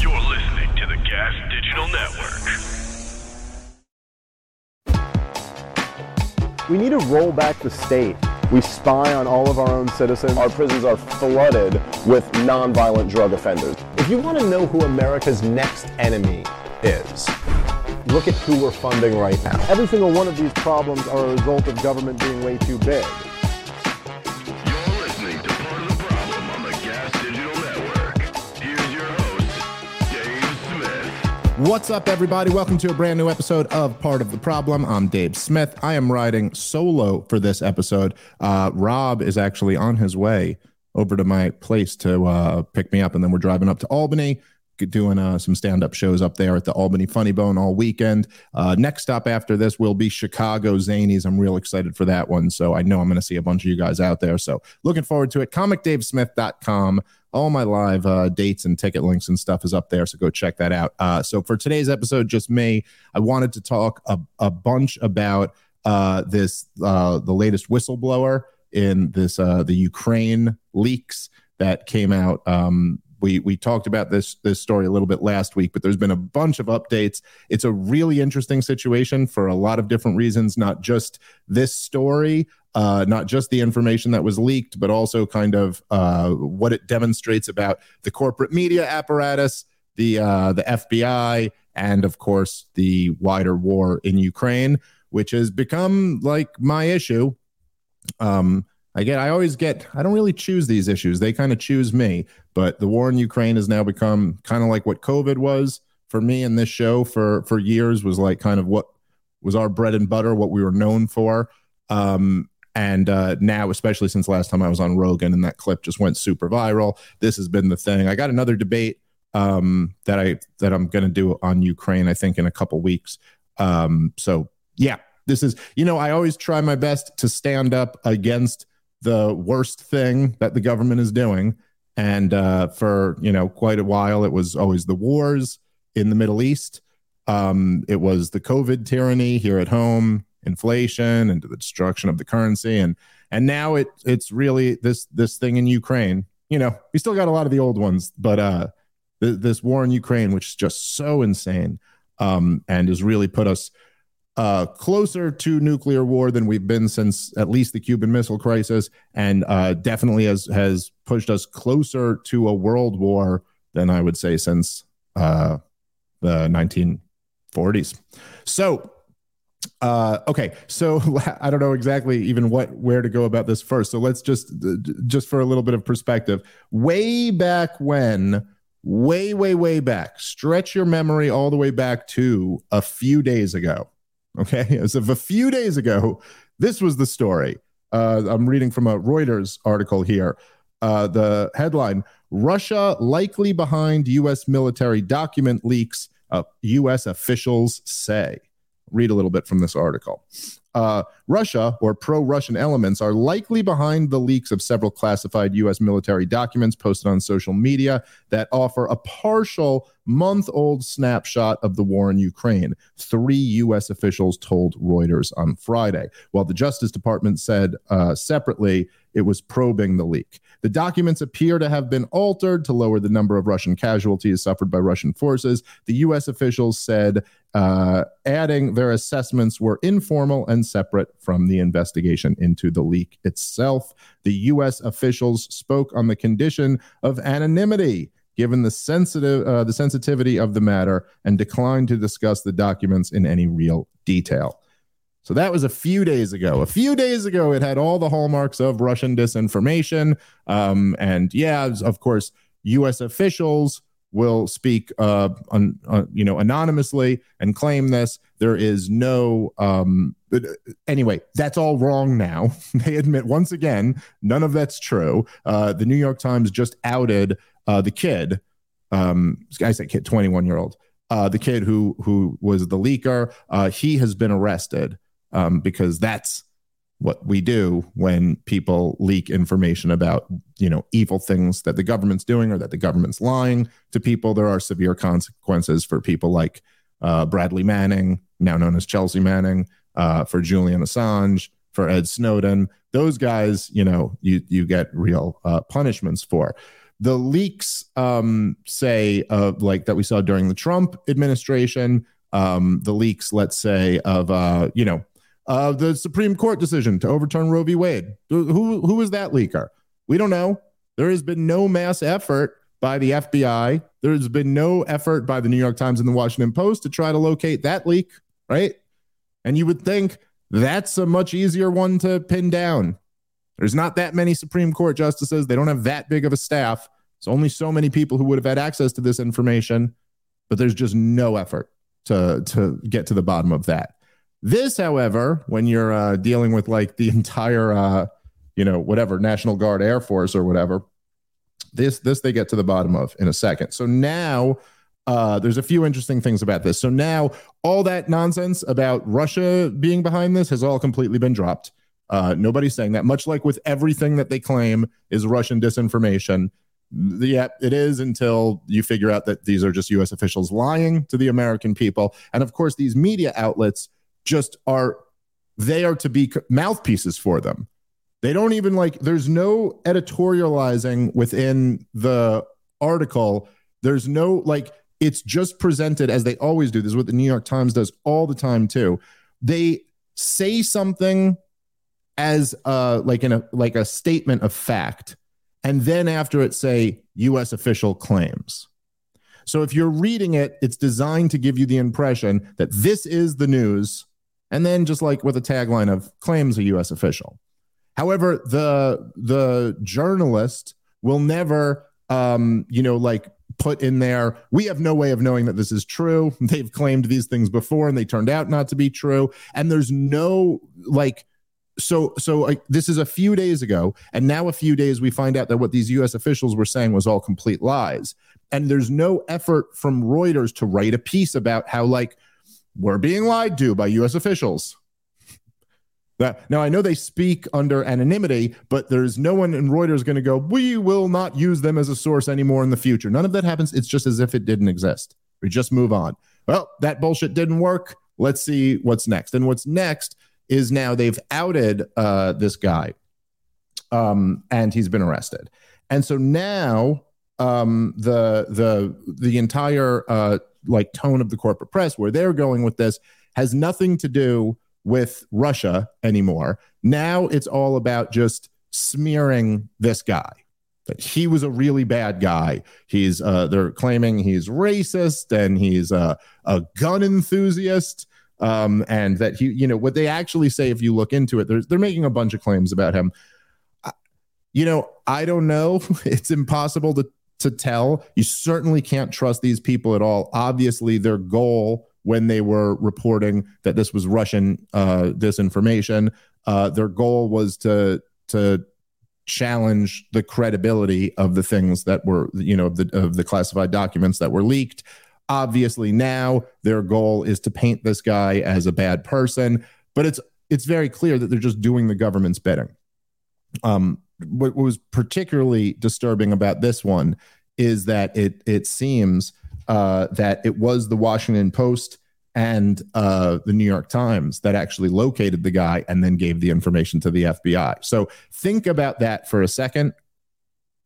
You're listening to the Gas Digital Network. We need to roll back the state. We spy on all of our own citizens. Our prisons are flooded with nonviolent drug offenders. If you want to know who America's next enemy is, look at who we're funding right now. Every single one of these problems are a result of government being way too big. What's up, everybody? Welcome to a brand new episode of Part of the Problem. I'm Dave Smith. I am riding solo for this episode. Rob is actually on his way over to my place to pick me up, and then we're driving up to Albany, doing some stand-up shows up there at the Albany Funny Bone all weekend. Next up after this will be Chicago Zanies. I'm real excited for that one, so I know I'm going to see a bunch of you guys out there, so looking forward to it. Comicdavesmith.com. All my live dates and ticket links and stuff is up there, so go check that out. So for today's episode, just me, I wanted to talk a bunch about the latest whistleblower in this the Ukraine leaks that came out. We talked about this story a little bit last week, but there's been a bunch of updates. It's a really interesting situation for a lot of different reasons, not just this story, not just the information that was leaked, but also kind of what it demonstrates about the corporate media apparatus, the FBI, and, of course, the wider war in Ukraine, which has become, like, my issue. I don't really choose these issues. They kind of choose me. But the war in Ukraine has now become kind of like what COVID was for me, and this show for years was like kind of what was our bread and butter, what we were known for. And now, especially since last time I was on Rogan and that clip just went super viral, this has been the thing. I got another debate that I'm going to do on Ukraine, I think, in a couple weeks. So, yeah, this is, I always try my best to stand up against the worst thing that the government is doing. And for, quite a while, it was always the wars in the Middle East. It was the COVID tyranny here at home, inflation, and the destruction of the currency. And now it's really this thing in Ukraine. We still got a lot of the old ones, but this war in Ukraine, which is just so insane, and has really put us closer to nuclear war than we've been since at least the Cuban Missile Crisis, and definitely has pushed us closer to a world war than I would say since the 1940s. So, okay, so I don't know exactly even where to go about this first. So let's just for a little bit of perspective, way back when. Way, way, way back. Stretch your memory all the way back to a few days ago. Okay, as of a few days ago, this was the story. I'm reading from a Reuters article here. The headline, Russia likely behind U.S. military document leaks, U.S. officials say. Read a little bit from this article. Russia or pro-Russian elements are likely behind the leaks of several classified U.S. military documents posted on social media that offer a partial month-old snapshot of the war in Ukraine, three U.S. officials told Reuters on Friday, while the Justice Department said separately it was probing the leak. The documents appear to have been altered to lower the number of Russian casualties suffered by Russian forces, the U.S. officials said, adding their assessments were informal and separate from the investigation into the leak itself. The U.S. officials spoke on the condition of anonymity given the sensitivity of the matter, and declined to discuss the documents in any real detail. So that was a few days ago. A few days ago, it had all the hallmarks of Russian disinformation. And yeah, of course, U.S. officials will speak anonymously and claim this. There is no... anyway, that's all wrong now. They admit, once again, none of that's true. The New York Times just outed the kid. I say kid, 21-year-old. The kid who was the leaker. He has been arrested. Because that's what we do when people leak information about, evil things that the government's doing or that the government's lying to people. There are severe consequences for people like Bradley Manning, now known as Chelsea Manning, for Julian Assange, for Ed Snowden. Those guys, you get real punishments for. The leaks that we saw during the Trump administration, the leaks, let's say, of, the Supreme Court decision to overturn Roe v. Wade. Who is that leaker? We don't know. There has been no mass effort by the FBI. There has been no effort by the New York Times and the Washington Post to try to locate that leak, right? And you would think that's a much easier one to pin down. There's not that many Supreme Court justices. They don't have that big of a staff. It's only so many people who would have had access to this information, but there's just no effort to get to the bottom of that. This, however, when you're dealing with like the entire, National Guard, Air Force or whatever, this they get to the bottom of in a second. So now there's a few interesting things about this. So now all that nonsense about Russia being behind this has all completely been dropped. Nobody's saying that, much like with everything that they claim is Russian disinformation. Yeah, it is, until you figure out that these are just U.S. officials lying to the American people. And of course, these media outlets just are, they are to be mouthpieces for them. They don't even there's no editorializing within the article. There's no, it's just presented as they always do. This is what the New York Times does all the time too. They say something as a statement of fact, and then after it say U.S. official claims. So if you're reading it, it's designed to give you the impression that this is the news, and then just like with a tagline of claims a U.S. official. However, the journalist will never, put in there, we have no way of knowing that this is true. They've claimed these things before, and they turned out not to be true. And there's no, this is a few days ago, and now a few days we find out that what these U.S. officials were saying was all complete lies. And there's no effort from Reuters to write a piece about how, we're being lied to by U.S. officials. Now, I know they speak under anonymity, but there's no one in Reuters going to go, we will not use them as a source anymore in the future. None of that happens. It's just as if it didn't exist. We just move on. Well, that bullshit didn't work. Let's see what's next. And what's next is now they've outed this guy, and he's been arrested. And so now the entire tone of the corporate press, where they're going with this, has nothing to do with Russia anymore. Now it's all about just smearing this guy, that he was a really bad guy. He's they're claiming he's racist, and he's a gun enthusiast. And that he, what they actually say, if you look into it, they're making a bunch of claims about him. I don't know. It's impossible to tell. You certainly can't trust these people at all. Obviously, their goal when they were reporting that this was Russian disinformation, their goal was to challenge the credibility of the things that were, of the classified documents that were leaked. Obviously, now their goal is to paint this guy as a bad person, but it's very clear that they're just doing the government's bidding. What was particularly disturbing about this one is that it seems that it was the Washington Post and the New York Times that actually located the guy and then gave the information to the FBI. So think about that for a second.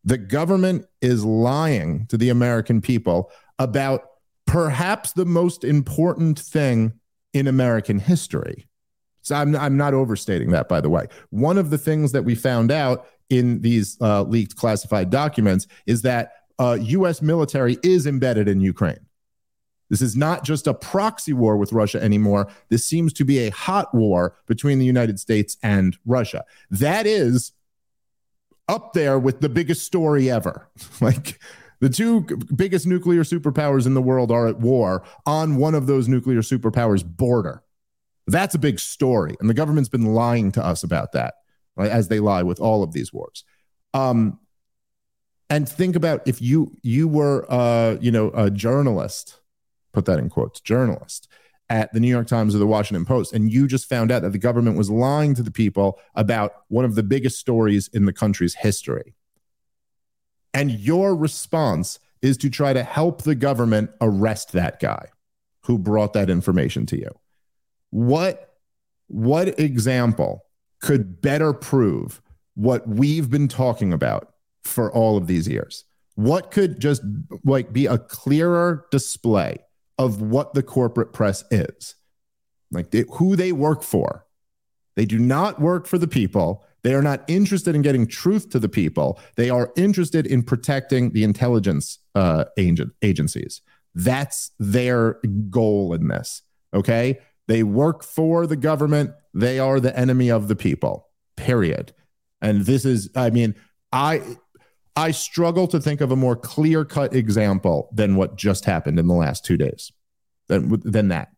The government is lying to the American people about perhaps the most important thing in American history. So I'm not overstating that, by the way. One of the things that we found out in these leaked classified documents is that U.S. military is embedded in Ukraine. This is not just a proxy war with Russia anymore. This seems to be a hot war between the United States and Russia. That is up there with the biggest story ever. Like, the two biggest nuclear superpowers in the world are at war on one of those nuclear superpowers' border. That's a big story, and the government's been lying to us about that, right, as they lie with all of these wars. And think about if you were, a journalist, put that in quotes, journalist, at the New York Times or the Washington Post, and you just found out that the government was lying to the people about one of the biggest stories in the country's history. And your response is to try to help the government arrest that guy who brought that information to you. What example could better prove what we've been talking about for all of these years? What could just like be a clearer display of what the corporate press is? Like who they work for. They do not work for the people. They are not interested in getting truth to the people. They are interested in protecting the intelligence agencies. That's their goal in this, okay? They work for the government. They are the enemy of the people, period. And this is, I mean, I struggle to think of a more clear-cut example than what just happened in the last 2 days, than that.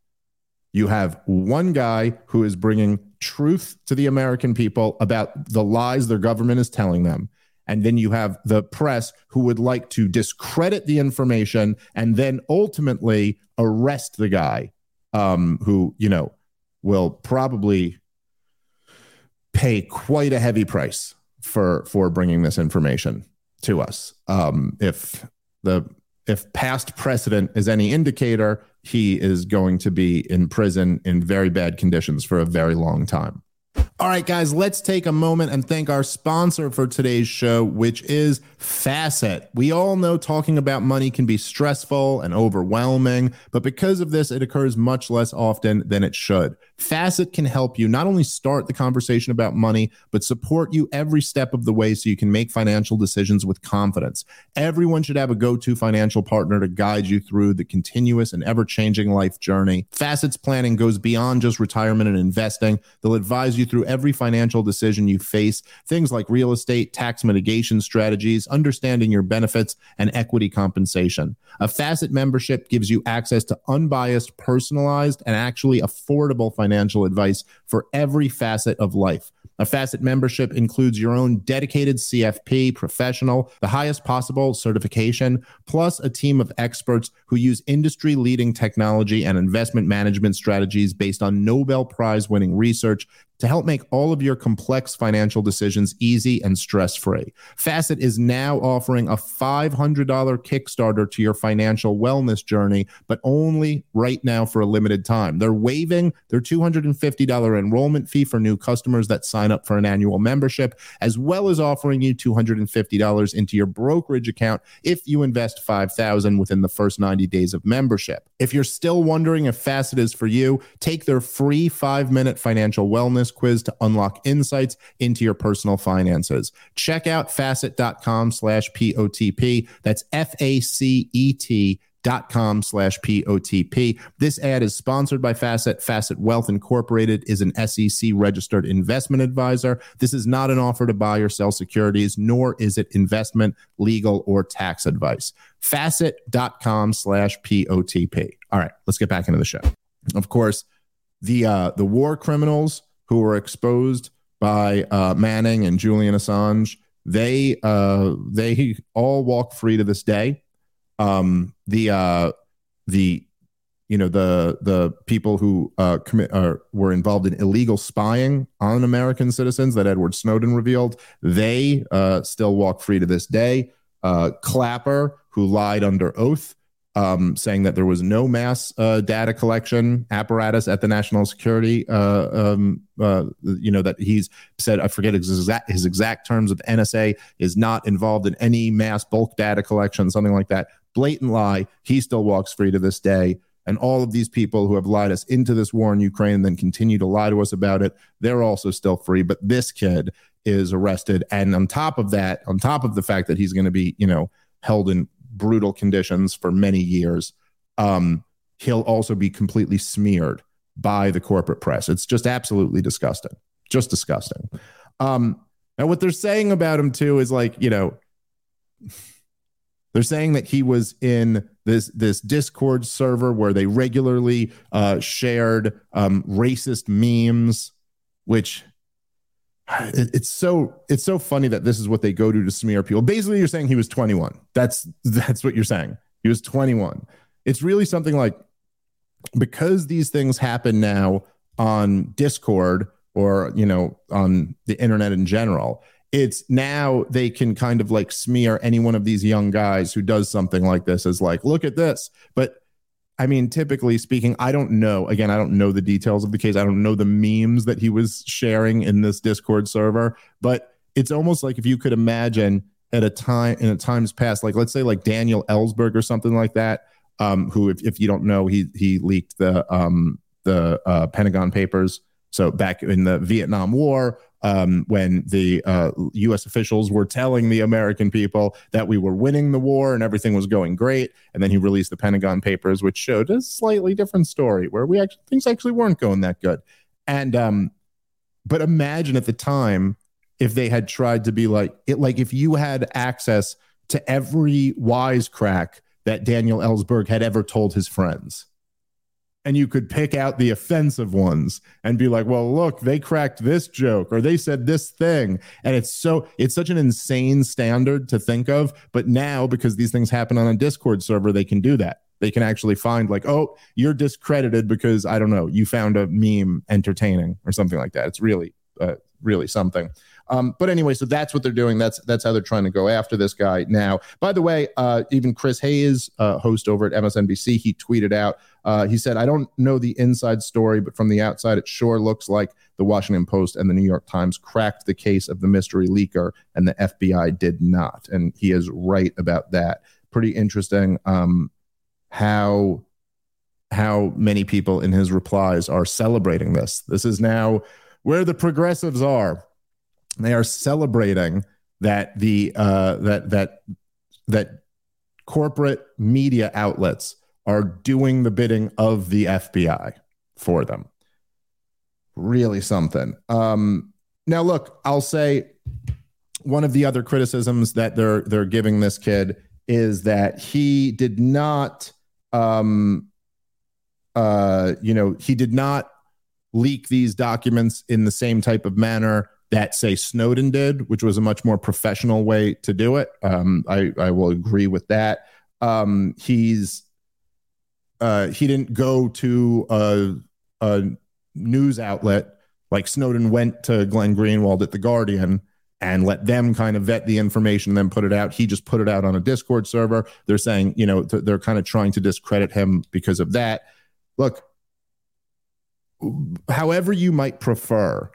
You have one guy who is bringing truth to the American people about the lies their government is telling them. And then you have the press who would like to discredit the information and then ultimately arrest the guy who, you know, will probably pay quite a heavy price for bringing this information to us. If past precedent is any indicator, he is going to be in prison in very bad conditions for a very long time. All right, guys, let's take a moment and thank our sponsor for today's show, which is Facet. We all know talking about money can be stressful and overwhelming, but because of this, it occurs much less often than it should. Facet can help you not only start the conversation about money, but support you every step of the way so you can make financial decisions with confidence. Everyone should have a go-to financial partner to guide you through the continuous and ever-changing life journey. Facet's planning goes beyond just retirement and investing. They'll advise you through every financial decision you face, things like real estate, tax mitigation strategies, understanding your benefits, and equity compensation. A Facet membership gives you access to unbiased, personalized, and actually affordable financial advice for every facet of life. A Facet membership includes your own dedicated CFP professional, the highest possible certification, plus a team of experts who use industry-leading technology and investment management strategies based on Nobel Prize-winning research to help make all of your complex financial decisions easy and stress-free. Facet is now offering a $500 Kickstarter to your financial wellness journey, but only right now for a limited time. They're waiving their $250 enrollment fee for new customers that sign up for an annual membership, as well as offering you $250 into your brokerage account if you invest $5,000 within the first 90 days of membership. If you're still wondering if Facet is for you, take their free 5-minute financial wellness quiz to unlock insights into your personal finances. Check out facet.com/POTP. That's FACET.com/POTP. This ad is sponsored by Facet. Facet Wealth Incorporated is an SEC registered investment advisor. This is not an offer to buy or sell securities, nor is it investment, legal, or tax advice. Facet.com/POTP. All right, let's get back into the show. Of course, the war criminals who were exposed by Manning and Julian Assange, they all walk free to this day. The people who were involved in illegal spying on American citizens that Edward Snowden revealed, they still walk free to this day. Clapper, who lied under oath, saying that there was no mass data collection apparatus at the National Security, that he's said, I forget his exact terms, of NSA is not involved in any mass bulk data collection, something like that. Blatant lie. He still walks free to this day. And all of these people who have lied us into this war in Ukraine and then continue to lie to us about it, they're also still free. But this kid is arrested. And on top of that, on top of the fact that he's going to be, held in brutal conditions for many years, he'll also be completely smeared by the corporate press. It's just absolutely disgusting. Just disgusting. Now, what they're saying about him, too, is like, you know, they're saying that he was in this Discord server where they regularly shared racist memes, which it's so funny that this is what they go to smear people. Basically, you're saying he was 21. That's what you're saying. He was 21. It's really something like, because these things happen now on Discord or, you know, on the internet in general, it's now they can kind of like smear any one of these young guys who does something like this as like, look at this. But I mean, typically speaking, I don't know. Again, I don't know the details of the case. I don't know the memes that he was sharing in this Discord server, but it's almost like if you could imagine at a time in a times past, like let's say like Daniel Ellsberg or something like that, who, if you don't know, he leaked the Pentagon Papers. So back in the Vietnam War, when the U.S. officials were telling the American people that we were winning the war and everything was going great. And then he released the Pentagon Papers, which showed a slightly different story where things actually weren't going that good. And but imagine at the time if they had tried to be like if you had access to every wisecrack that Daniel Ellsberg had ever told his friends, and you could pick out the offensive ones and be like, well, look, they cracked this joke or they said this thing. And it's such an insane standard to think of. But now, because these things happen on a Discord server, they can do that. They can actually find like, oh, you're discredited because, I don't know, you found a meme entertaining or something like that. It's really, really something. But anyway, so that's what they're doing. That's how they're trying to go after this guy now. By the way, even Chris Hayes, host over at MSNBC, he tweeted out, he said, I don't know the inside story, but from the outside, it sure looks like the Washington Post and the New York Times cracked the case of the mystery leaker and the FBI did not. And he is right about that. Pretty interesting how many people in his replies are celebrating this. This is now where the progressives are. They are celebrating that the that corporate media outlets are doing the bidding of the FBI for them. Really something. Now, look, I'll say one of the other criticisms that they're giving this kid is that he did not, he did not leak these documents in the same type of manner that, say, Snowden did, which was a much more professional way to do it. I will agree with that. He didn't go to a news outlet like Snowden went to Glenn Greenwald at The Guardian and let them kind of vet the information and then put it out. He just put it out on a Discord server. They're saying, you know, they're kind of trying to discredit him because of that. Look, however you might prefer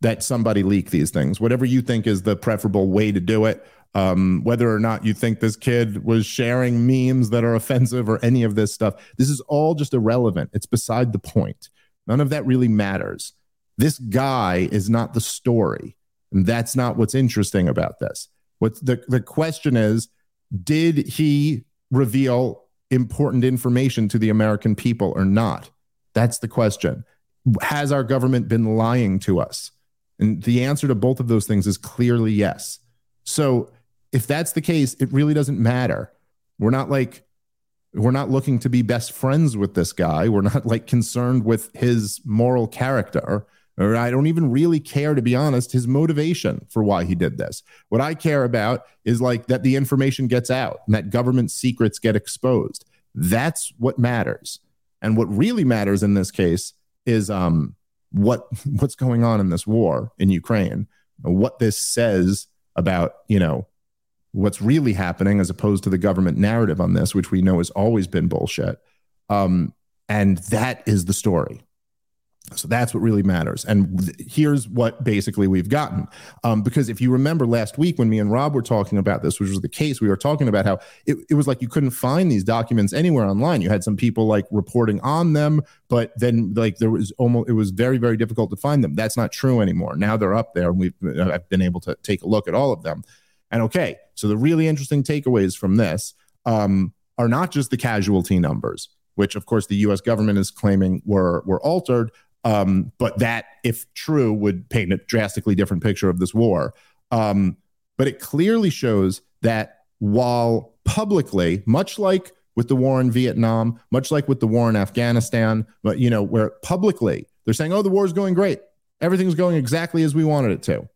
that somebody leak these things, whatever you think is the preferable way to do it, whether or not you think this kid was sharing memes that are offensive or any of this stuff, this is all just irrelevant. It's beside the point. None of that really matters. This guy is not the story, and that's not what's interesting about this. What's the question is, did he reveal important information to the American people or not? That's the question. Has our government been lying to us? And the answer to both of those things is clearly yes. So if that's the case, it really doesn't matter. We're not looking to be best friends with this guy. We're not like concerned with his moral character. Or I don't even really care, to be honest, his motivation for why he did this. What I care about is like that the information gets out and that government secrets get exposed. That's what matters. And what really matters in this case is what's going on in this war in Ukraine, what this says about, you know, what's really happening as opposed to the government narrative on this, which we know has always been bullshit. And that is the story. So that's what really matters. And here's what basically we've gotten. Because if you remember last week when me and Rob were talking about this, which was the case, we were talking about how it was like you couldn't find these documents anywhere online. You had some people like reporting on them, but then like it was very, very difficult to find them. That's not true anymore. Now they're up there and I've been able to take a look at all of them. And okay, So the really interesting takeaways from this are not just the casualty numbers, which, of course, the U.S. government is claiming were altered, but that, if true, would paint a drastically different picture of this war. But it clearly shows that while publicly, much like with the war in Vietnam, much like with the war in Afghanistan, but where publicly they're saying, oh, the war is going great. Everything's going exactly as we wanted it to.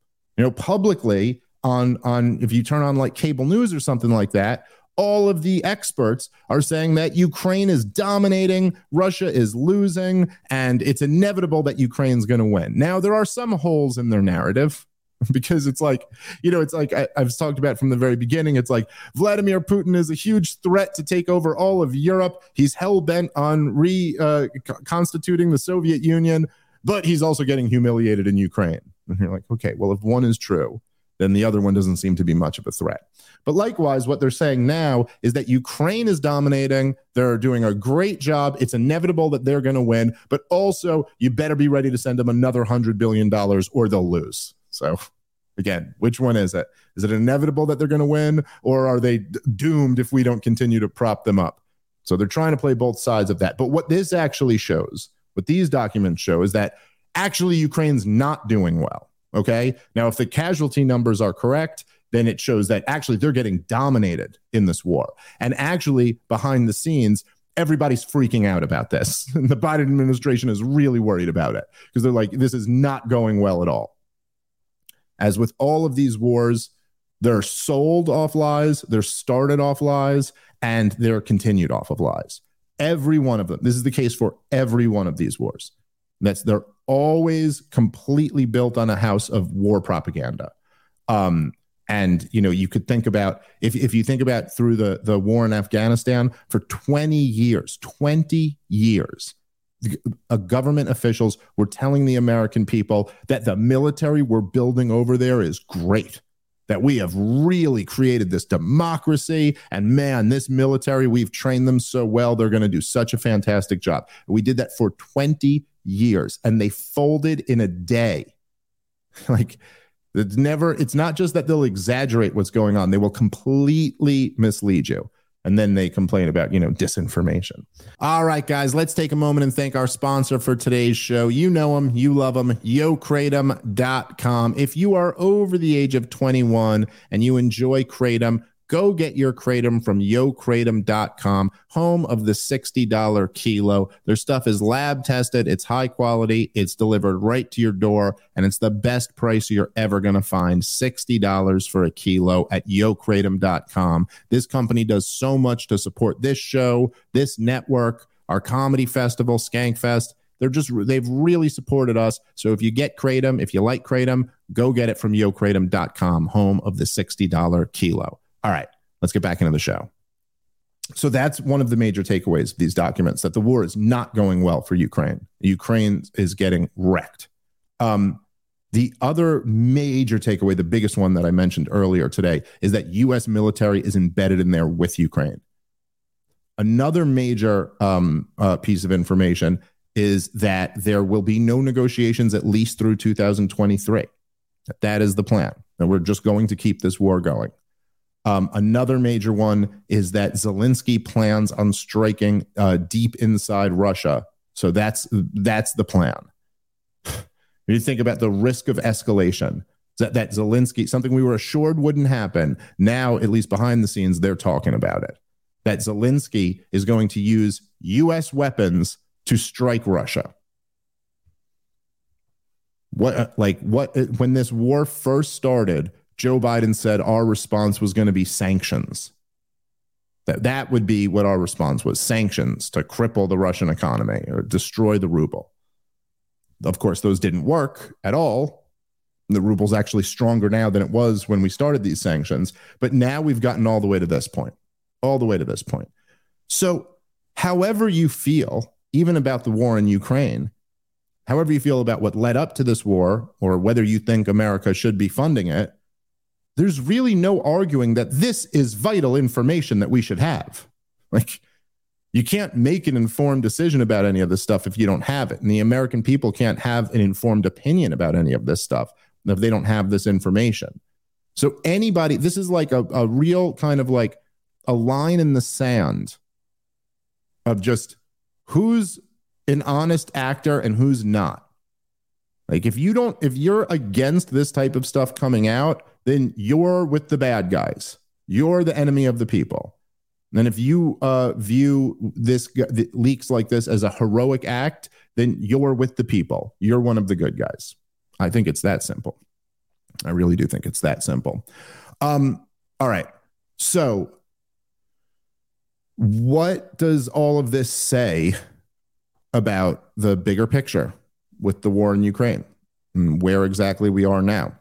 Publicly on if you turn on like cable news or something like that, all of the experts are saying that Ukraine is dominating, Russia is losing, and it's inevitable that Ukraine's going to win. Now, there are some holes in their narrative because it's like, it's like I've talked about from the very beginning. It's like Vladimir Putin is a huge threat to take over all of Europe. He's hell-bent on reconstituting the Soviet Union, but he's also getting humiliated in Ukraine. And you're like, okay, well, if one is true, then the other one doesn't seem to be much of a threat. But likewise, what they're saying now is that Ukraine is dominating. They're doing a great job. It's inevitable that they're going to win. But also, you better be ready to send them another $100 billion or they'll lose. So, again, which one is it? Is it inevitable that they're going to win? Or are they doomed if we don't continue to prop them up? So they're trying to play both sides of that. But what this actually shows, what these documents show, is that actually Ukraine's not doing well. Okay. Now, if the casualty numbers are correct, then it shows that actually they're getting dominated in this war. And actually, behind the scenes, everybody's freaking out about this. And the Biden administration is really worried about it because they're like, this is not going well at all. As with all of these wars, they're sold off lies, they're started off lies, and they're continued off of lies. Every one of them. This is the case for every one of these wars. They're always completely built on a house of war propaganda. And, you could think about, if you think about through the war in Afghanistan, for 20 years, government officials were telling the American people that the military we're building over there is great, that we have really created this democracy, and man, this military, we've trained them so well, they're going to do such a fantastic job. We did that for 20 years, and they folded in a day. It's not just that they'll exaggerate what's going on. They will completely mislead you. And then they complain about, disinformation. All right, guys, let's take a moment and thank our sponsor for today's show. You know them, you love them, YoKratom.com. If you are over the age of 21 and you enjoy Kratom, go get your Kratom from YoKratom.com, home of the $60 kilo. Their stuff is lab tested. It's high quality. It's delivered right to your door, and it's the best price you're ever going to find, $60 for a kilo at YoKratom.com. This company does so much to support this show, this network, our comedy festival, Skankfest. They've really supported us. So if you get Kratom, if you like Kratom, go get it from YoKratom.com, home of the $60 kilo. All right, let's get back into the show. So that's one of the major takeaways of these documents, that the war is not going well for Ukraine. Ukraine is getting wrecked. The other major takeaway, the biggest one that I mentioned earlier today, is that U.S. military is embedded in there with Ukraine. Another major piece of information is that there will be no negotiations at least through 2023. That is the plan. And we're just going to keep this war going. Another major one is that Zelensky plans on striking deep inside Russia. So that's the plan. When you think about the risk of escalation, that Zelensky, something we were assured wouldn't happen, now, at least behind the scenes, they're talking about it. That Zelensky is going to use U.S. weapons to strike Russia. What when this war first started, Joe Biden said our response was going to be sanctions. That would be what our response was, sanctions to cripple the Russian economy or destroy the ruble. Of course, those didn't work at all. The ruble's actually stronger now than it was when we started these sanctions. But now we've gotten all the way to this point, So however you feel, even about the war in Ukraine, however you feel about what led up to this war or whether you think America should be funding it, there's really no arguing that this is vital information that we should have. You can't make an informed decision about any of this stuff if you don't have it. And the American people can't have an informed opinion about any of this stuff if they don't have this information. So anybody, this is like a real kind of like a line in the sand of just who's an honest actor and who's not. Like if you're against this type of stuff coming out, then you're with the bad guys. You're the enemy of the people. And if you view the leaks like this as a heroic act, then you're with the people. You're one of the good guys. I think it's that simple. I really do think it's that simple. All right. So what does all of this say about the bigger picture with the war in Ukraine and where exactly we are now?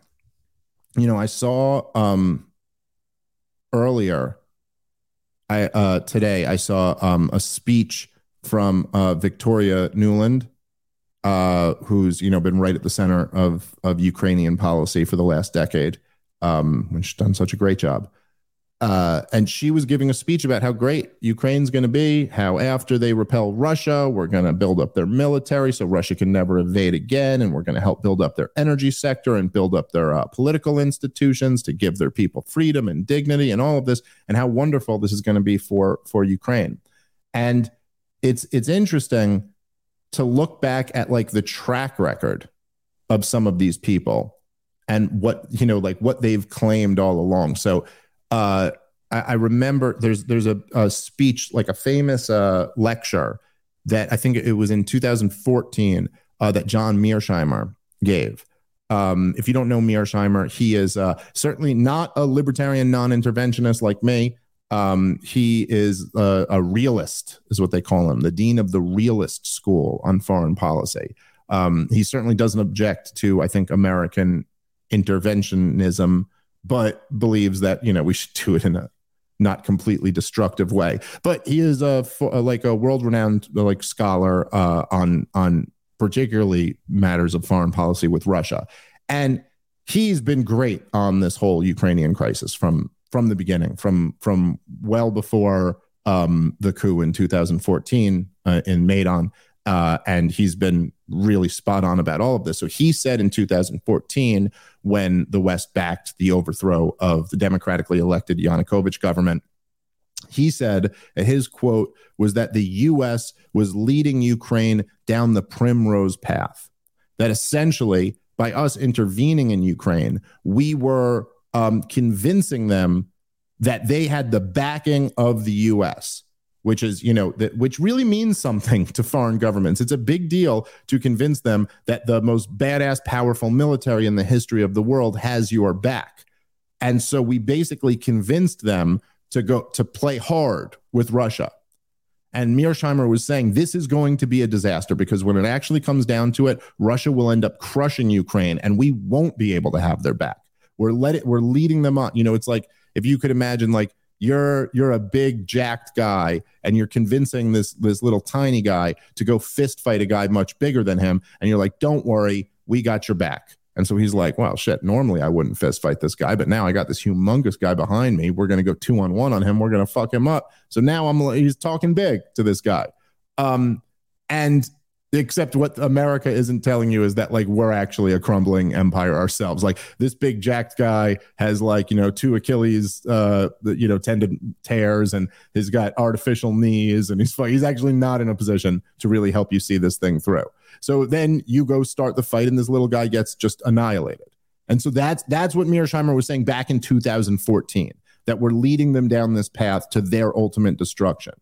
You know, I saw earlier today I saw a speech from Victoria Nuland, who's, you know, been right at the center of Ukrainian policy for the last decade, when she's done such a great job. And she was giving a speech about how great Ukraine's going to be, how after they repel Russia, we're going to build up their military so Russia can never invade again. And we're going to help build up their energy sector and build up their political institutions to give their people freedom and dignity and all of this, and how wonderful this is going to be for Ukraine. And it's interesting to look back at like the track record of some of these people and what, you know, like what they've claimed all along. So I remember there's a speech, like a famous lecture that I think it was in 2014 that John Mearsheimer gave. If you don't know Mearsheimer, he is certainly not a libertarian non-interventionist like me. He is a realist, is what they call him, the dean of the realist school on foreign policy. He certainly doesn't object to, I think, American interventionism, but believes that, you know, we should do it in a not completely destructive way. But he is a world-renowned like scholar on particularly matters of foreign policy with Russia, and he's been great on this whole Ukrainian crisis from the beginning, from well before the coup in 2014 in Maidan, and he's been really spot on about all of this. So he said in 2014, when the West backed the overthrow of the democratically elected Yanukovych government, he said, his quote was that the U.S. was leading Ukraine down the primrose path, that essentially by us intervening in Ukraine, we were convincing them that they had the backing of the U.S., which is, you know, which really means something to foreign governments. It's a big deal to convince them that the most badass, powerful military in the history of the world has your back. And so we basically convinced them to go to play hard with Russia. And Mearsheimer was saying this is going to be a disaster because when it actually comes down to it, Russia will end up crushing Ukraine and we won't be able to have their back. We're leading them on. You know, it's like if you could imagine, like, you're a big jacked guy and you're convincing this little tiny guy to go fist fight a guy much bigger than him. And you're like, don't worry, we got your back. And so he's like, well, shit, normally I wouldn't fist fight this guy, but now I got this humongous guy behind me. We're going to go 2-on-1 on him. We're going to fuck him up. So now he's talking big to this guy. And except what America isn't telling you is that, like, we're actually a crumbling empire ourselves. Like, this big jacked guy has, like, you know, 2 Achilles, you know, tendon tears, and he's got artificial knees, and he's actually not in a position to really help you see this thing through. So then you go start the fight, and this little guy gets just annihilated. And so that's what Mearsheimer was saying back in 2014, that we're leading them down this path to their ultimate destruction.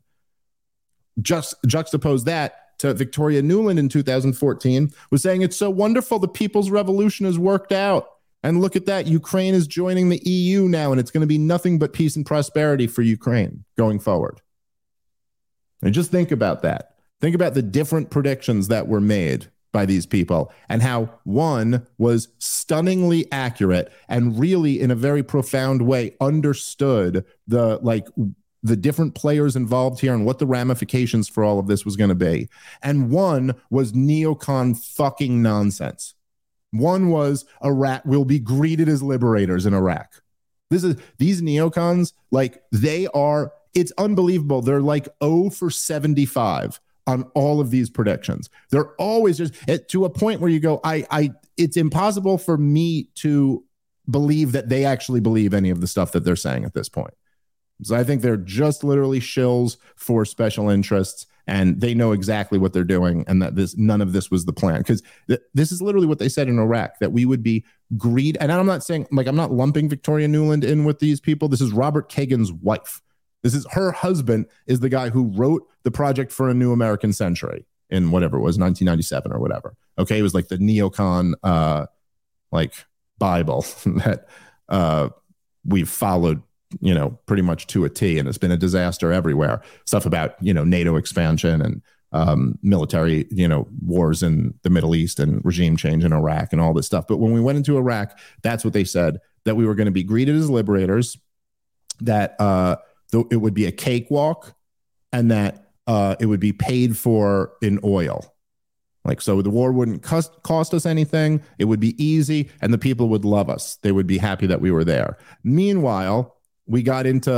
Just juxtapose that to Victoria Nuland in 2014 was saying, it's so wonderful. The people's revolution has worked out. And look at that. Ukraine is joining the EU now, and it's going to be nothing but peace and prosperity for Ukraine going forward. And just think about that. Think about the different predictions that were made by these people and how one was stunningly accurate and really in a very profound way understood the different players involved here and what the ramifications for all of this was going to be. And one was neocon fucking nonsense. One was Iraq will be greeted as liberators in Iraq. These neocons, like, they are, it's unbelievable. They're like 0 for 75 on all of these predictions. They're always just to a point where you go, it's impossible for me to believe that they actually believe any of the stuff that they're saying at this point. So I think they're just literally shills for special interests, and they know exactly what they're doing, and that this, none of this was the plan. Because this is literally what they said in Iraq, that we would be greed. And I'm not saying, like, I'm not lumping Victoria Nuland in with these people. This is Robert Kagan's wife. This is her husband is the guy who wrote the Project for a New American Century in whatever it was, 1997 or whatever. Okay, it was like the neocon Bible that we've followed, pretty much to a T, and it's been a disaster everywhere. Stuff about, NATO expansion and military, wars in the Middle East and regime change in Iraq and all this stuff. But when we went into Iraq, that's what they said, that we were going to be greeted as liberators, that it would be a cakewalk, and that it would be paid for in oil. So the war wouldn't cost us anything. It would be easy, and the people would love us. They would be happy that we were there. Meanwhile, we got into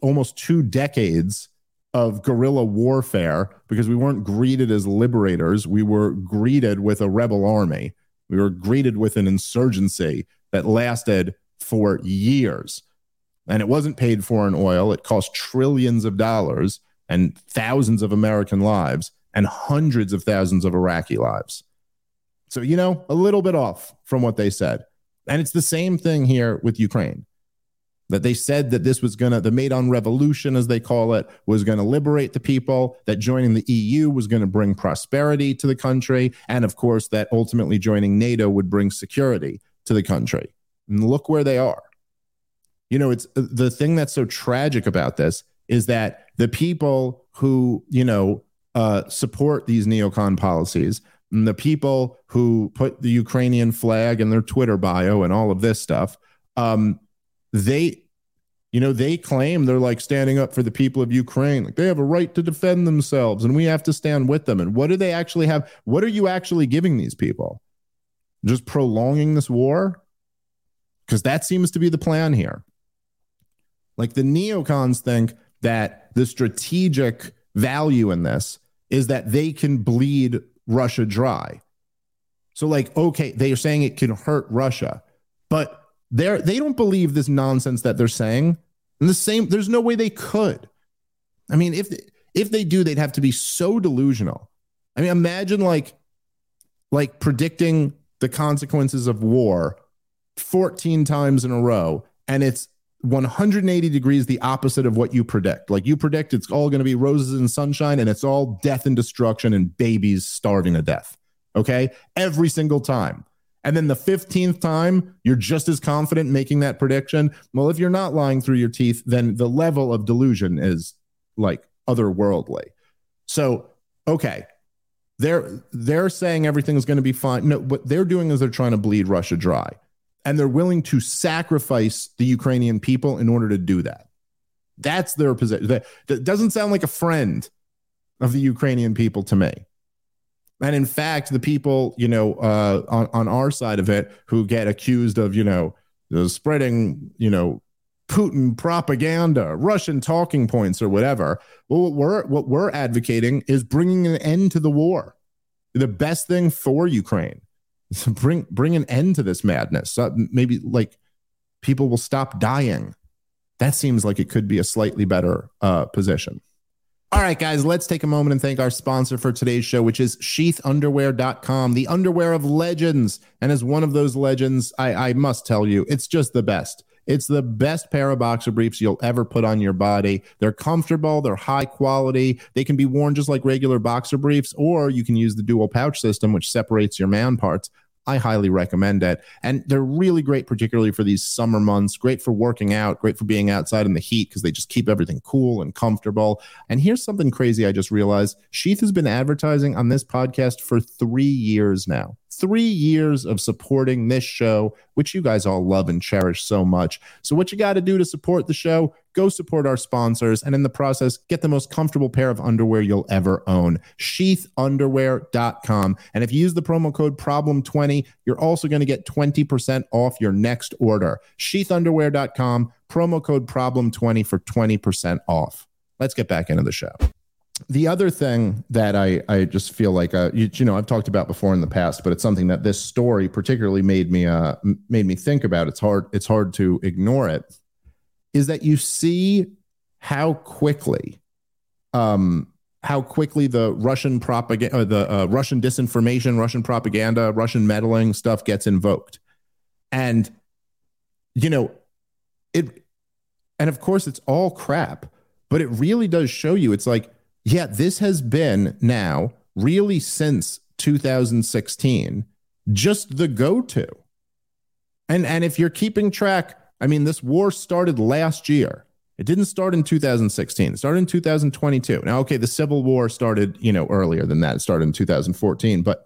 almost 2 decades of guerrilla warfare because we weren't greeted as liberators. We were greeted with a rebel army. We were greeted with an insurgency that lasted for years. And it wasn't paid for in oil. It cost trillions of dollars and thousands of American lives and hundreds of thousands of Iraqi lives. So, a little bit off from what they said. And it's the same thing here with Ukraine, that they said that this was the Maidan revolution, as they call it, was going to liberate the people, that joining the EU was going to bring prosperity to the country, and of course that ultimately joining NATO would bring security to the country. And look where they are. It's the thing that's so tragic about this is that the people who, support these neocon policies, and the people who put the Ukrainian flag in their Twitter bio and all of this stuff, they claim they're standing up for the people of Ukraine. They have a right to defend themselves, and we have to stand with them. And what do they actually have? What are you actually giving these people? Just prolonging this war? Because that seems to be the plan here. The neocons think that the strategic value in this is that they can bleed Russia dry. So they are saying it can hurt Russia, but they don't believe this nonsense that they're saying. And there's no way they could. I mean, if they do, they'd have to be so delusional. I mean, imagine like predicting the consequences of war 14 times in a row, and it's 180 degrees the opposite of what you predict. You predict it's all going to be roses and sunshine, and it's all death and destruction and babies starving to death. Okay? Every single time. And then the 15th time, you're just as confident making that prediction. Well, if you're not lying through your teeth, then the level of delusion is otherworldly. So, okay. They're saying everything's going to be fine. No, what they're doing is they're trying to bleed Russia dry. And they're willing to sacrifice the Ukrainian people in order to do that. That's their position. That doesn't sound like a friend of the Ukrainian people to me. And in fact, the people, on our side of it, who get accused of, spreading, Putin propaganda, Russian talking points or whatever. Well, what we're advocating is bringing an end to the war. The best thing for Ukraine. So bring an end to this madness. So maybe people will stop dying. That seems like it could be a slightly better position. All right, guys, let's take a moment and thank our sponsor for today's show, which is Sheathunderwear.com, the underwear of legends. And as one of those legends, I must tell you, it's just the best. It's the best pair of boxer briefs you'll ever put on your body. They're comfortable. They're high quality. They can be worn just like regular boxer briefs, or you can use the dual pouch system, which separates your man parts. I highly recommend it. And they're really great, particularly for these summer months. Great for working out. Great for being outside in the heat, because they just keep everything cool and comfortable. And here's something crazy I just realized. Sheath has been advertising on this podcast for 3 years now. 3 years of supporting this show, which you guys all love and cherish so much. So what you got to do to support the show, go support our sponsors, and in the process, get the most comfortable pair of underwear you'll ever own. Sheathunderwear.com. And if you use the promo code PROBLEM20, you're also going to get 20% off your next order. Sheathunderwear.com, promo code PROBLEM20 for 20% off. Let's get back into the show. The other thing that I just feel like, I've talked about before in the past, but it's something that this story particularly made me think about. It's hard to ignore it, is that you see how quickly the Russian propaganda, the Russian disinformation, Russian propaganda, Russian meddling stuff gets invoked. And, and of course it's all crap, but it really does show you, it's like, yeah, this has been now really since 2016, just the go-to. And if you're keeping track, I mean, this war started last year. It didn't start in 2016. It started in 2022. Now, okay, the Civil War started, earlier than that. It started in 2014. But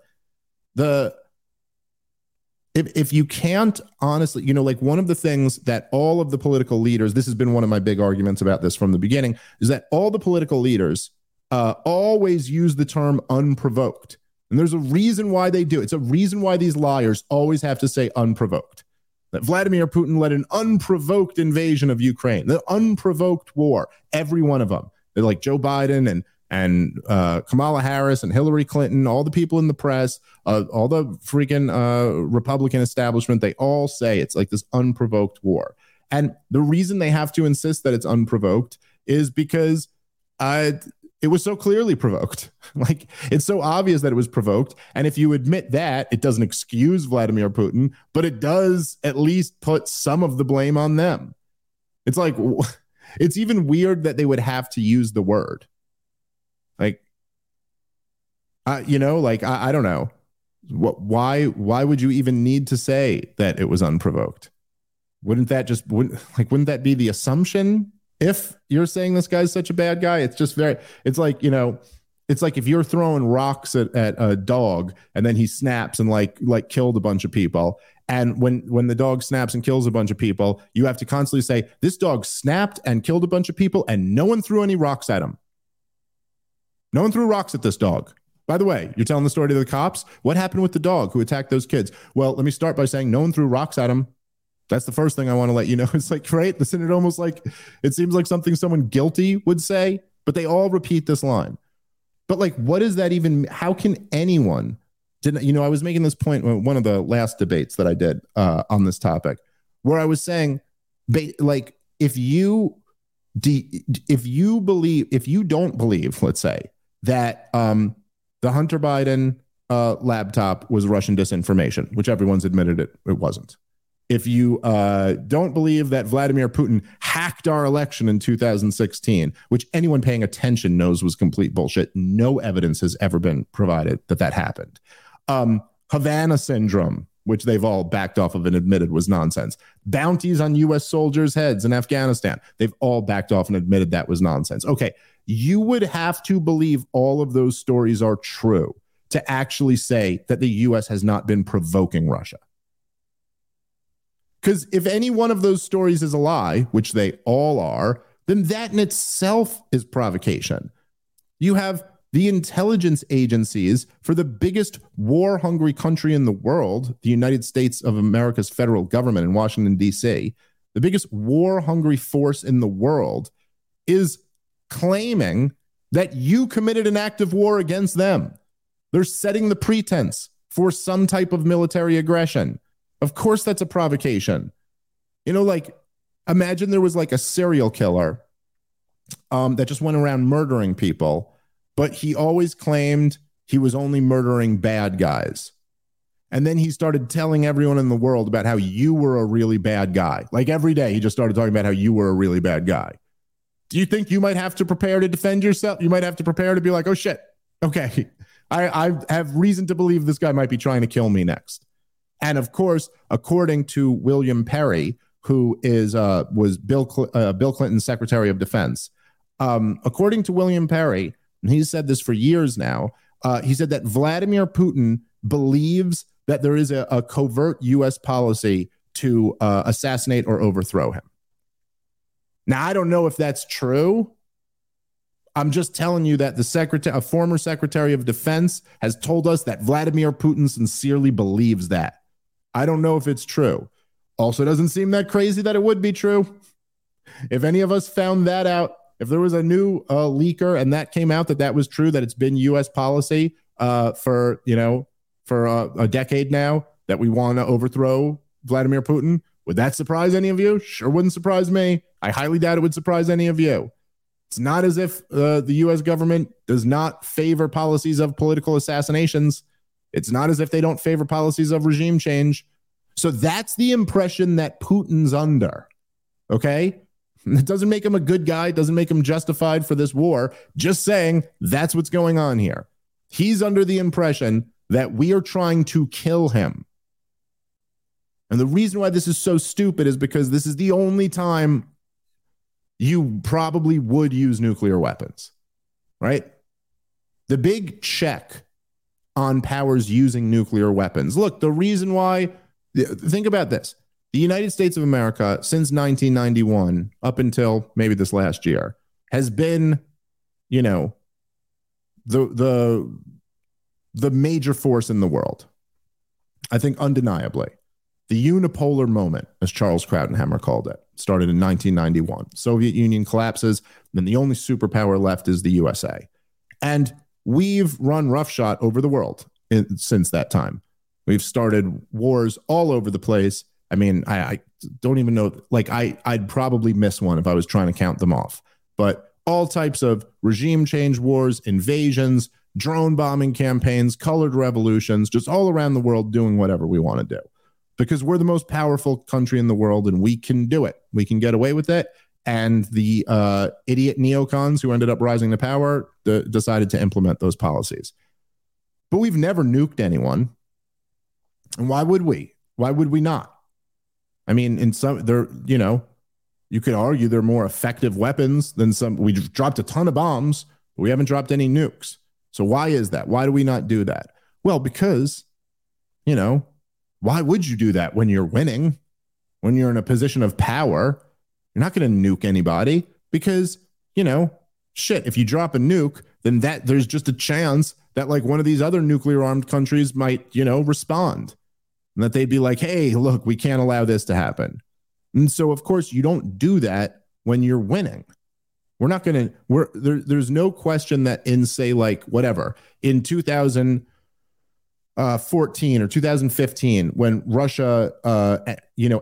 if you can't honestly, one of the things that all of the political leaders, this has been one of my big arguments about this from the beginning, is that all the political leaders always use the term unprovoked. And there's a reason why they do. It's a reason why these liars always have to say unprovoked. That Vladimir Putin led an unprovoked invasion of Ukraine, the unprovoked war, every one of them. They're like Joe Biden and Kamala Harris and Hillary Clinton, all the people in the press, all the freaking Republican establishment, they all say it's like this unprovoked war. And the reason they have to insist that it's unprovoked is because it was so clearly provoked. Like, it's so obvious that it was provoked. And if you admit that, it doesn't excuse Vladimir Putin, but it does at least put some of the blame on them. It's like, it's even weird that they would have to use the word. Like, I don't know. Why would you even need to say that it was unprovoked? Wouldn't that be the assumption? If you're saying this guy's such a bad guy, it's just it's like if you're throwing rocks at a dog and then he snaps and like killed a bunch of people. And when the dog snaps and kills a bunch of people, you have to constantly say, this dog snapped and killed a bunch of people and no one threw any rocks at him. No one threw rocks at this dog. By the way, you're telling the story to the cops. What happened with the dog who attacked those kids? Well, let me start by saying no one threw rocks at him. That's the first thing I want to let you know. It's like, right? The Senate almost like, it seems like something someone guilty would say, but they all repeat this line. But like, what does that even, how can anyone, I was making this point in one of the last debates that I did on this topic, where I was saying, like, if you don't believe, let's say, that the Hunter Biden laptop was Russian disinformation, which everyone's admitted it wasn't. If you don't believe that Vladimir Putin hacked our election in 2016, which anyone paying attention knows was complete bullshit, no evidence has ever been provided that happened. Havana syndrome, which they've all backed off of and admitted was nonsense. Bounties on U.S. soldiers' heads in Afghanistan, they've all backed off and admitted that was nonsense. Okay, you would have to believe all of those stories are true to actually say that the U.S. has not been provoking Russia. Because if any one of those stories is a lie, which they all are, then that in itself is provocation. You have the intelligence agencies for the biggest war-hungry country in the world, the United States of America's federal government in Washington, D.C., the biggest war-hungry force in the world is claiming that you committed an act of war against them. They're setting the pretense for some type of military aggression. Of course, that's a provocation. Imagine there was like a serial killer that just went around murdering people, but he always claimed he was only murdering bad guys. And then he started telling everyone in the world about how you were a really bad guy. Like every day, he just started talking about how you were a really bad guy. Do you think you might have to prepare to defend yourself? You might have to prepare to be like, oh, shit. Okay, I have reason to believe this guy might be trying to kill me next. And of course, according to William Perry, who was Bill Clinton's Secretary of Defense, according to William Perry, and he's said this for years now, he said that Vladimir Putin believes that there is a covert U.S. policy to assassinate or overthrow him. Now, I don't know if that's true. I'm just telling you that a former Secretary of Defense has told us that Vladimir Putin sincerely believes that. I don't know if it's true. Also, it doesn't seem that crazy that it would be true. If any of us found that out, If there was a new leaker and that came out that was true, that it's been U.S. policy for a decade now that we want to overthrow Vladimir Putin, would that surprise any of you? Sure wouldn't surprise me. I highly doubt it would surprise any of you. It's not as if the U.S. government does not favor policies of political assassinations. It's not as if they don't favor policies of regime change. So that's the impression that Putin's under, okay? It doesn't make him a good guy. It doesn't make him justified for this war. Just saying that's what's going on here. He's under the impression that we are trying to kill him. And the reason why this is so stupid is because this is the only time you probably would use nuclear weapons, right? The big check on powers using nuclear weapons. Look, the reason why, think about this. The United States of America, since 1991, up until maybe this last year, has been, you know, the major force in the world. I think undeniably. The unipolar moment, as Charles Krauthammer called it, started in 1991. Soviet Union collapses, then the only superpower left is the USA. And we've run roughshod over the world since that time. We've started wars all over the place. I mean, I don't even know, like I'd probably miss one if I was trying to count them off. But all types of regime change wars, invasions, drone bombing campaigns, colored revolutions, just all around the world doing whatever we want to do. Because we're the most powerful country in the world and we can do it. We can get away with it. And the idiot neocons who ended up rising to power decided to implement those policies. But we've never nuked anyone. And why would we? Why would we not? I mean, in some, there, you know, you could argue they're more effective weapons than some. We dropped a ton of bombs, but we haven't dropped any nukes. So why is that? Why do we not do that? Well, because, you know, why would you do that when you're winning, when you're in a position of power? You're not going to nuke anybody because, you know, shit, if you drop a nuke, then that there's just a chance that like one of these other nuclear armed countries might, you know, respond and that they'd be like, hey, look, we can't allow this to happen. And so, of course, you don't do that when you're winning. We're not going to, there's no question that in, say, like, whatever, in 2014 or 2015, when Russia,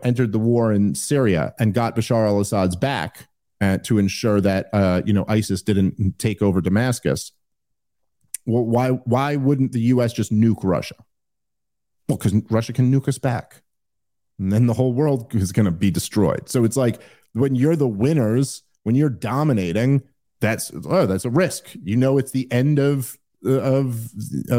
entered the war in Syria and got Bashar al-Assad's back to ensure that, ISIS didn't take over Damascus. Well, why wouldn't the U.S. just nuke Russia? Well, because Russia can nuke us back, and then the whole world is going to be destroyed. So it's like when you're the winners, when you're dominating, that's a risk. You know, it's the end of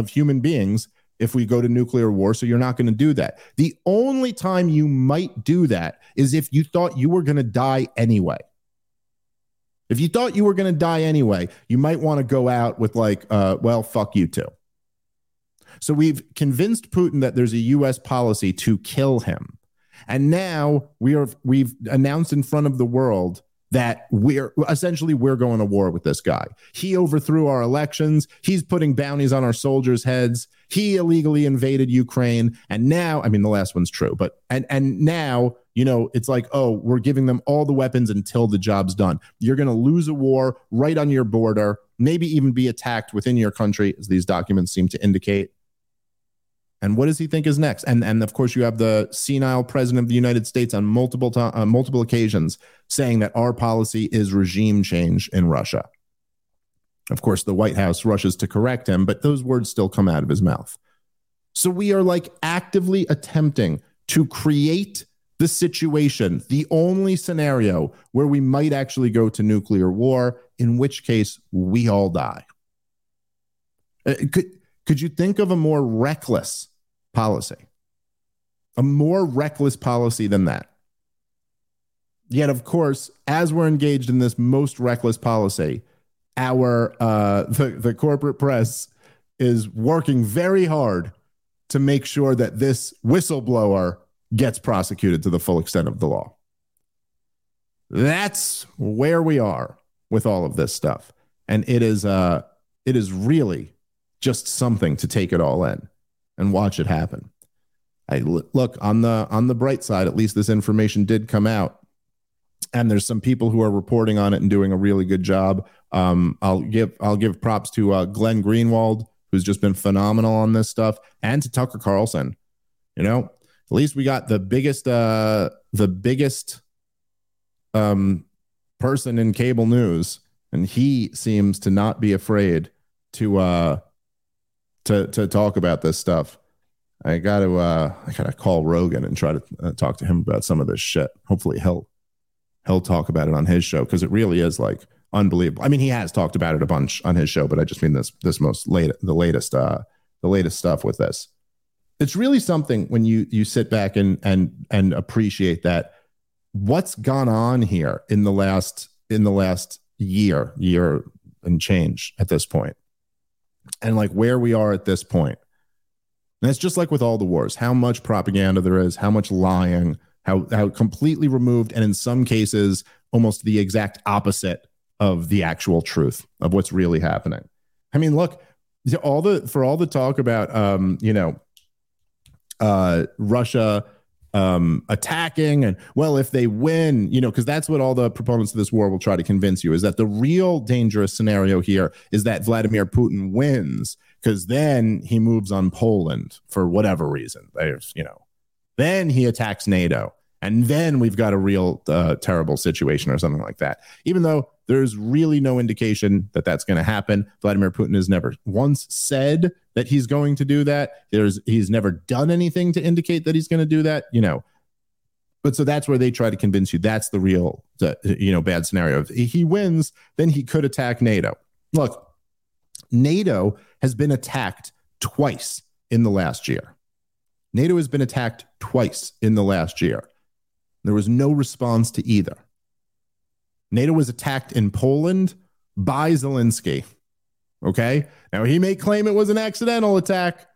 human beings if we go to nuclear war, so you're not going to do that. The only time you might do that is if you thought you were going to die anyway. If you thought you were going to die anyway, you might want to go out with like, well, fuck you too. So we've convinced Putin that there's a U.S. policy to kill him. And now we've announced in front of the world that we're going to war with this guy. He overthrew our elections. He's putting bounties on our soldiers' heads. He illegally invaded Ukraine. And now, I mean, the last one's true, but and now, you know, it's like, oh, we're giving them all the weapons until the job's done. You're going to lose a war right on your border, maybe even be attacked within your country, as these documents seem to indicate. And what does he think is next? And of course, you have the senile president of the United States on multiple occasions saying that our policy is regime change in Russia. Of course, the White House rushes to correct him, but those words still come out of his mouth. So we are like actively attempting to create the situation, the only scenario where we might actually go to nuclear war, in which case we all die. Could you think of a more reckless policy? A more reckless policy than that. Yet, of course, as we're engaged in this most reckless policy, our the corporate press is working very hard to make sure that this whistleblower gets prosecuted to the full extent of the law. That's where we are with all of this stuff. And it is really just something to take it all in and watch it happen. I look on the bright side, at least this information did come out. and there's some people who are reporting on it and doing a really good job. I'll give props to Glenn Greenwald, who's just been phenomenal on this stuff, and to Tucker Carlson. You know, at least we got the biggest person in cable news, and he seems to not be afraid to talk about this stuff. I gotta call Rogan and try to talk to him about some of this shit. Hopefully he'll talk about it on his show, because it really is like unbelievable. I mean, he has talked about it a bunch on his show, but I just mean the latest stuff with this. It's really something when you sit back and appreciate that what's gone on here in the last year and change at this point, and like where we are at this point. And it's just like with all the wars, how much propaganda there is, how much lying, how completely removed, and in some cases, almost the exact opposite of the actual truth of what's really happening. I mean, look, for all the talk about, Russia attacking, and well, if they win, because that's what all the proponents of this war will try to convince you, is that the real dangerous scenario here is that Vladimir Putin wins, because then he moves on Poland for whatever reason. Then he attacks NATO, and then we've got a real terrible situation or something like that. Even though there's really no indication that that's going to happen. Vladimir Putin has never once said that he's going to do that. He's never done anything to indicate that he's going to do that, But so that's where they try to convince you that's the real, bad scenario. If he wins, then he could attack NATO. Look, NATO has been attacked twice in the last year. There was no response to either. NATO was attacked in Poland by Zelensky. Okay? Now, he may claim it was an accidental attack,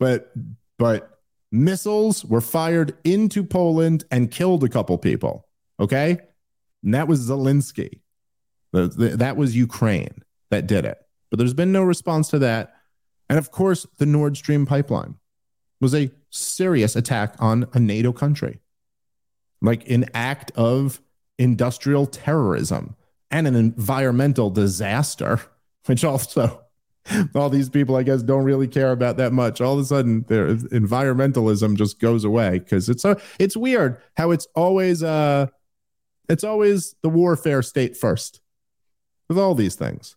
but missiles were fired into Poland and killed a couple people. Okay? And that was Zelensky. That was Ukraine that did it. But there's been no response to that. And, of course, the Nord Stream pipeline was a serious attack on a NATO country. Like an act of industrial terrorism and an environmental disaster, which also all these people, I guess, don't really care about that much. All of a sudden, their environmentalism just goes away, because it's weird how it's always the warfare state first with all these things.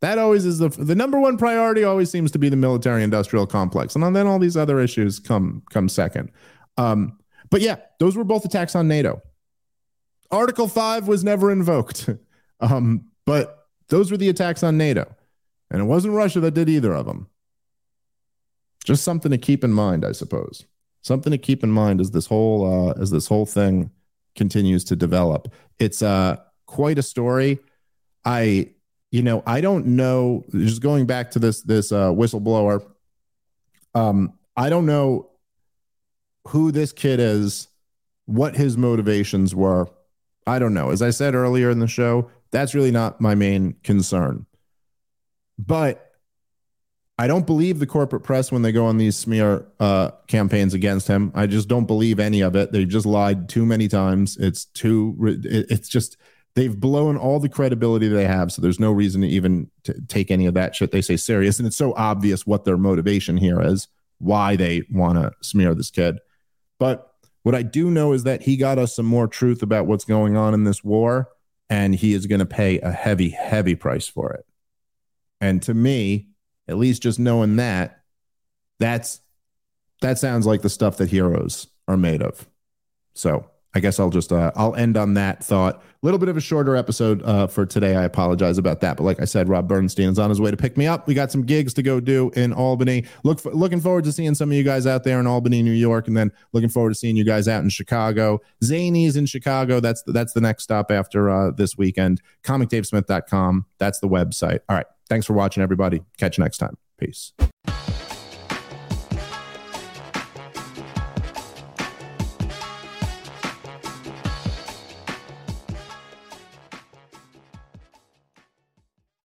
That always is the number one priority. Always seems to be the military-industrial complex, and then all these other issues come second. But yeah, those were both attacks on NATO. Article 5 was never invoked, but those were the attacks on NATO, and it wasn't Russia that did either of them. Just something to keep in mind, I suppose. Something to keep in mind as this whole thing continues to develop. It's quite a story. I don't know. Just going back to this whistleblower, I don't know who this kid is, what his motivations were. I don't know. As I said earlier in the show, that's really not my main concern. But I don't believe the corporate press when they go on these smear campaigns against him. I just don't believe any of it. They've just lied too many times. They've blown all the credibility they have. So there's no reason to even take any of that shit they say serious. And it's so obvious what their motivation here is, why they want to smear this kid. But what I do know is that he got us some more truth about what's going on in this war, and he is going to pay a heavy, heavy price for it. And to me, at least just knowing that, that sounds like the stuff that heroes are made of. So I guess I'll just I'll end on that thought. A little bit of a shorter episode for today. I apologize about that. But like I said, Rob Bernstein is on his way to pick me up. We got some gigs to go do in Albany. Looking forward to seeing some of you guys out there in Albany, New York, and then looking forward to seeing you guys out in Chicago. Zanies in Chicago. That's the next stop after this weekend. Comicdavesmith.com. That's the website. All right. Thanks for watching, everybody. Catch you next time. Peace.